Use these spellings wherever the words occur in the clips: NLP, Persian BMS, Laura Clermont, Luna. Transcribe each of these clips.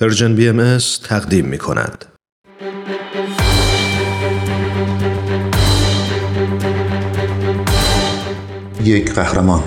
پرژن BMS تقدیم می‌کند. یک قهرمان.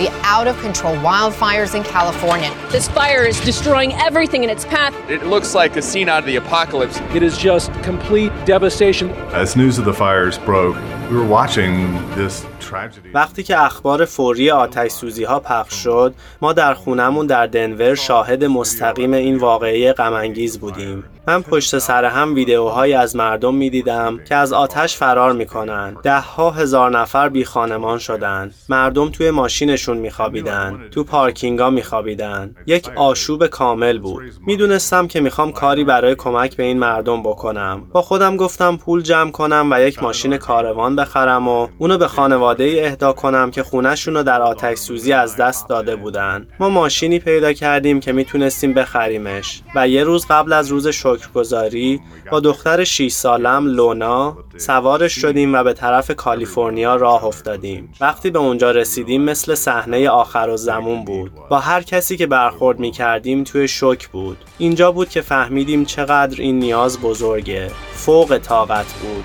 The out-of-control wildfires in California. This fire is destroying everything in its path. It looks like a scene out of the apocalypse. It is just complete devastation. As news of the fires broke, we were watching this tragedy. وقتی که اخبار فوری آتش‌سوزی‌ها پخش شد، ما در خونمون در دنور شاهد مستقیم این واقعه غم‌انگیز بودیم. من پشت سر هم ویدیوهایی از مردم می‌دیدم که از آتش فرار می‌کنن. ده‌ها هزار نفر بی خانمان شدن. مردم توی ماشینشون می‌خوابیدن، تو پارکینگ‌ها می‌خوابیدن. یک آشوب کامل بود. می‌دونستم که می‌خوام کاری برای کمک به این مردم بکنم. با خودم گفتم پول جمع کنم و یک ماشین کاروان بخرم و اونو به خانواده ای اهدا کنم که خونه‌شون رو در آتش سوزی از دست داده بودن. ما ماشینی پیدا کردیم که میتونستیم بخریمش و یه روز قبل از روز شکرگزاری با دختر 6 سالم لونا سوارش شدیم و به طرف کالیفرنیا راه افتادیم. وقتی به اونجا رسیدیم مثل صحنه آخرالزمان بود. با هر کسی که برخورد می‌کردیم توی شوک بود. اینجا بود که فهمیدیم چقدر این نیاز بزرگه. فوق طاقت بود.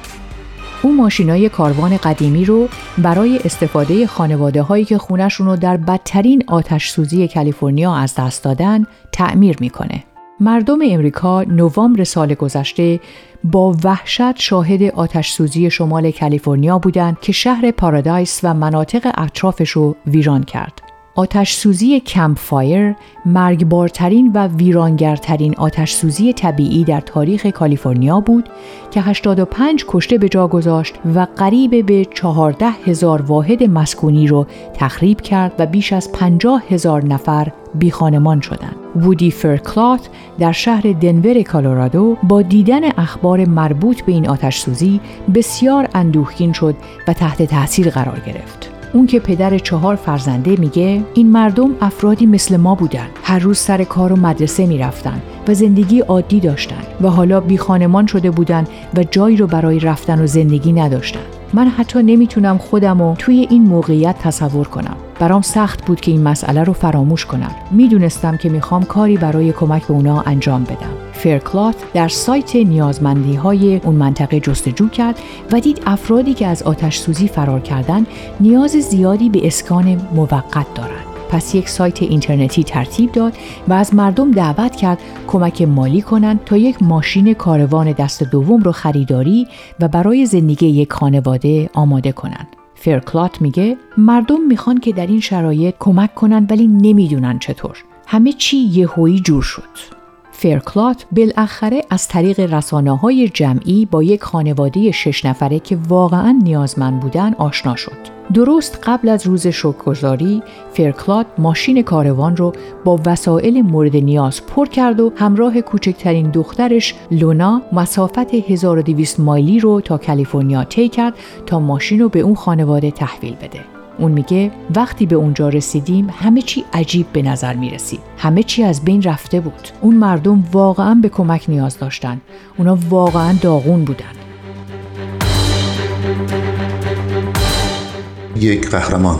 او ماشینای کاروان قدیمی رو برای استفاده خانواده‌هایی که خونه‌شون رو در بدترین آتش‌سوزی کالیفرنیا از دست دادن تعمیر می‌کنه. مردم امریکا نوامبر سال گذشته با وحشت شاهد آتش‌سوزی شمال کالیفرنیا بودند که شهر پارادایس و مناطق اطرافش رو ویران کرد. آتش‌سوزی کمپ فایر مرگبارترین و ویرانگرترین آتش‌سوزی طبیعی در تاریخ کالیفرنیا بود که 85 کشته به جا گذاشت و قریب به 14,000 واحد مسکونی رو تخریب کرد و بیش از 50,000 نفر بی خانمان شدند. وودی فرکلات در شهر دنور کالرادو با دیدن اخبار مربوط به این آتش‌سوزی بسیار اندوهگین شد و تحت تاثیر قرار گرفت. اون که پدر 4 فرزنده میگه این مردم افرادی مثل ما بودن، هر روز سر کار و مدرسه میرفتن و زندگی عادی داشتن و حالا بی خانمان شده بودن و جایی رو برای رفتن و زندگی نداشتن. من حتی نمیتونم خودم رو توی این موقعیت تصور کنم. برام سخت بود که این مسئله رو فراموش کنم. میدونستم که میخوام کاری برای کمک به اونا انجام بدم. فیرکلات در سایت نیازمندی های اون منطقه جستجو کرد و دید افرادی که از آتش سوزی فرار کردن نیاز زیادی به اسکان موقت دارند. پس یک سایت اینترنتی ترتیب داد و از مردم دعوت کرد کمک مالی کنند تا یک ماشین کاروان دست دوم رو خریداری و برای زندگی یک خانواده آماده کنند. فیرکلات میگه مردم میخوان که در این شرایط کمک کنند ولی نمیدونن چطور. همه چی یهویی جور شد. فیرکلات بالاخره از طریق رسانه‌های جمعی با یک خانواده 6 نفره که واقعاً نیازمند بودن آشنا شد. درست قبل از روز شکرگزاری، فیرکلات ماشین کاروان رو با وسایل مورد نیاز پر کرد و همراه کوچکترین دخترش لونا مسافت 1200 مایلی رو تا کالیفرنیا طی کرد تا ماشین رو به اون خانواده تحویل بده. اون میگه وقتی به اونجا رسیدیم همه چی عجیب به نظر میرسید. همه چی از بین رفته بود. اون مردم واقعاً به کمک نیاز داشتن. اونا واقعاً داغون بودن. یک قهرمان.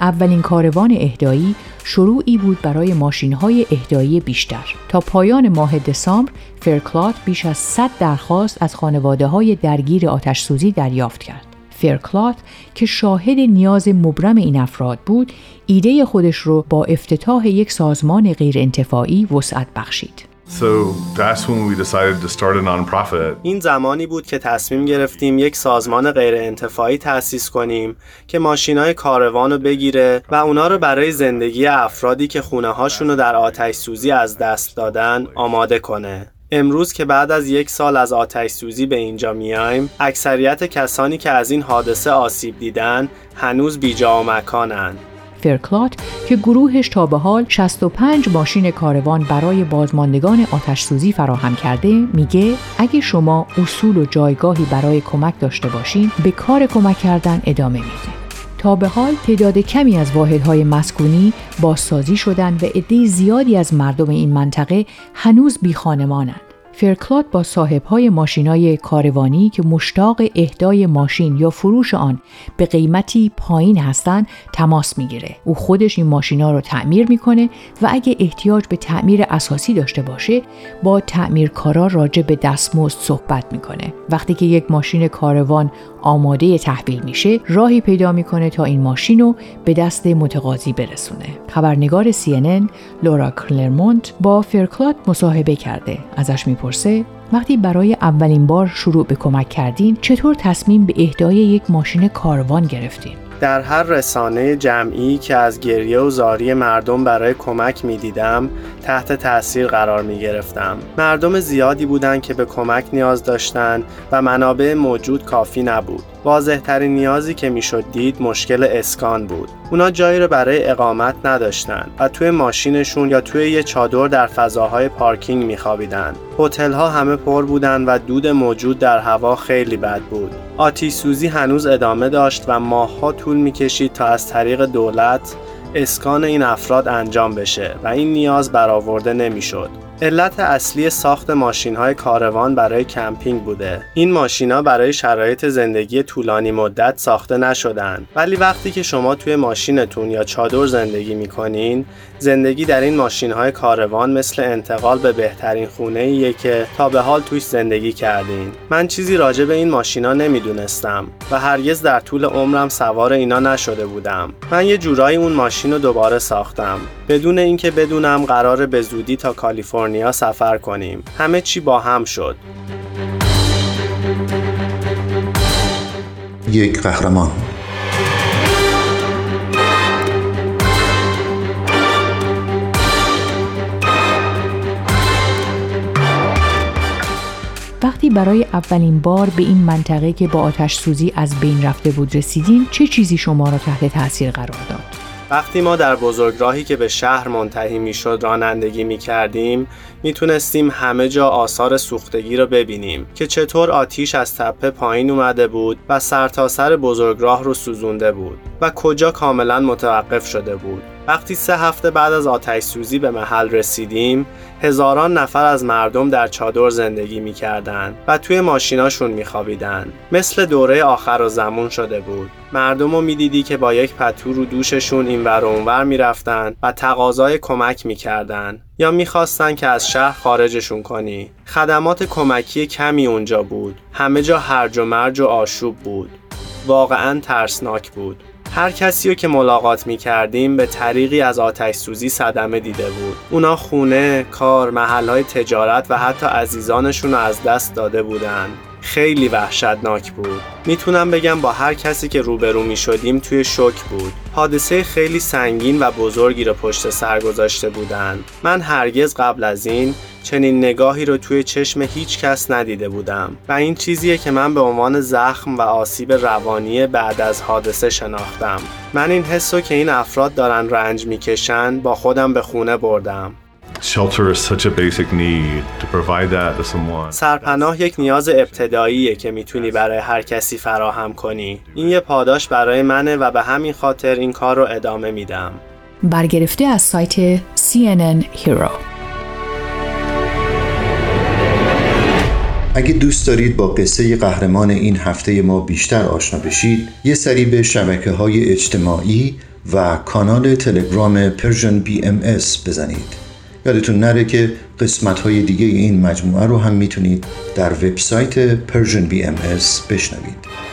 اولین کاروان اهدایی شروعی بود برای ماشین‌های اهدایی بیشتر. تا پایان ماه دسامبر، فیرکلات بیش از 100 درخواست از خانواده‌های درگیر آتش‌سوزی دریافت کرد. فیرکلات که شاهد نیاز مبرم این افراد بود، ایده خودش رو با افتتاح یک سازمان غیرانتفاعی وسعت بخشید. این زمانی بود که تصمیم گرفتیم یک سازمان غیرانتفاعی تأسیس کنیم که ماشینای کاروان رو بگیره و اونا رو برای زندگی افرادی که خونه‌هاشون رو در آتش سوزی از دست دادن آماده کنه. امروز که بعد از 1 سال از آتش سوزی به اینجا میایم، اکثریت کسانی که از این حادثه آسیب دیدن هنوز بی‌جا و مکانن. فیرکلات که گروهش تا به حال 65 ماشین کاروان برای بازماندگان آتش‌سوزی فراهم کرده، میگه اگه شما اصول و جایگاهی برای کمک داشته باشین، به کار کمک کردن ادامه میدید. تا به حال تعداد کمی از واحدهای مسکونی بازسازی شدند و عده زیادی از مردم این منطقه هنوز بی خانمانند. فرکلات با صاحبهای ماشینای کاروانی که مشتاق اهدای ماشین یا فروش آن به قیمتی پایین هستند تماس میگیره. او خودش این ماشینا رو تعمیر میکنه و اگه احتیاج به تعمیر اساسی داشته باشه با تعمیرکارا راجع به دستمزد صحبت میکنه. وقتی که یک ماشین کاروان آماده تحویل میشه راهی پیدا میکنه تا این ماشین رو به دست متقاضی برسونه. خبرنگار CNN لورا کلرمونت با فرکلات مصاحبه کرده. ازش میپرسه وقتی برای اولین بار شروع به کمک کردین چطور تصمیم به اهدای یک ماشین کاروان گرفتین؟ در هر رسانه جمعی که از گریه و زاری مردم برای کمک میدیدم تحت تأثیر قرار میگرفتم. مردم زیادی بودند که به کمک نیاز داشتند و منابع موجود کافی نبود. واضح ترین نیازی که میشد دید مشکل اسکان بود. اونا جایی رو برای اقامت نداشتن و توی ماشینشون یا توی یه چادر در فضاهای پارکینگ میخوابیدن. هتل‌ها همه پر بودن و دود موجود در هوا خیلی بد بود. آتش سوزی هنوز ادامه داشت و ماه‌ها طول میکشید تا از طریق دولت اسکان این افراد انجام بشه و این نیاز برآورده نمیشد. علت اصلی ساخت ماشین‌های کاروان برای کمپینگ بوده. این ماشین‌ها برای شرایط زندگی طولانی مدت ساخته نشدن. ولی وقتی که شما توی ماشینتون یا چادر زندگی می‌کنین، زندگی در این ماشین‌های کاروان مثل انتقال به بهترین خونه‌ایه که تا به حال توش زندگی کردین. من چیزی راجع به این ماشین‌ها نمی‌دونستم و هرگز در طول عمرم سوار اینا نشده بودم. من یه جورایی اون ماشین رو دوباره ساختم بدون اینکه بدونم قراره به زودی تا کالیفرنیا سفر کنیم. همه چی با هم شد. یک قهرمان. وقتی برای اولین بار به این منطقه که با آتش سوزی از بین رفته بود رسیدین چه چیزی شما را تحت تاثیر قرار داد؟ وقتی ما در بزرگراهی که به شهر منتهی میشد رانندگی میکردیم میتونستیم همه جا آثار سوختگی رو ببینیم که چطور آتیش از تپه پایین اومده بود و سرتاسر بزرگراه رو سوزونده بود و کجا کاملا متوقف شده بود. وقتی 3 هفته بعد از آتش سوزی به محل رسیدیم هزاران نفر از مردم در چادر زندگی میکردن و توی ماشیناشون میخوابیدن. مثل دوره آخرالزمان شده بود. مردم رو میدیدی که با یک پتو رو دوششون اینور و اونور میرفتن و تقاضای کمک میکردن یا میخواستن که از شهر خارجشون کنی. خدمات کمکی کمی اونجا بود. همه جا هرج و مرج و آشوب بود. واقعا ترسناک بود. هر کسی رو که ملاقات می‌کردیم به طریقی از آتش سوزی صدمه دیده بود. اونا خونه، کار، محل‌های تجارت و حتی عزیزانشون رو از دست داده بودن. خیلی وحشتناک بود. میتونم بگم با هر کسی که روبرو میشدیم توی شوک بود. حادثه خیلی سنگین و بزرگی رو پشت سر گذاشته بودن. من هرگز قبل از این چنین نگاهی رو توی چشم هیچ کس ندیده بودم و این چیزیه که من به عنوان زخم و آسیب روانی بعد از حادثه شناختم. من این حسو که این افراد دارن رنج میکشن با خودم به خونه بردم. Shelter is such a basic need to provide that to someone. سرپناه یک نیاز ابتداییه که میتونی برای هر کسی فراهم کنی. این یه پاداش برای منه و به همین خاطر این کار رو ادامه میدم. برگرفته از سایت CNN Hero. اگه دوست دارید با قصه قهرمان این هفته ما بیشتر آشنا بشید، یه سری به شبکه‌های اجتماعی و کانال تلگرام Persian BMS بزنید. یادتون نره که قسمت‌های دیگه این مجموعه رو هم میتونید در وبسایت Persian BMS بشنوید.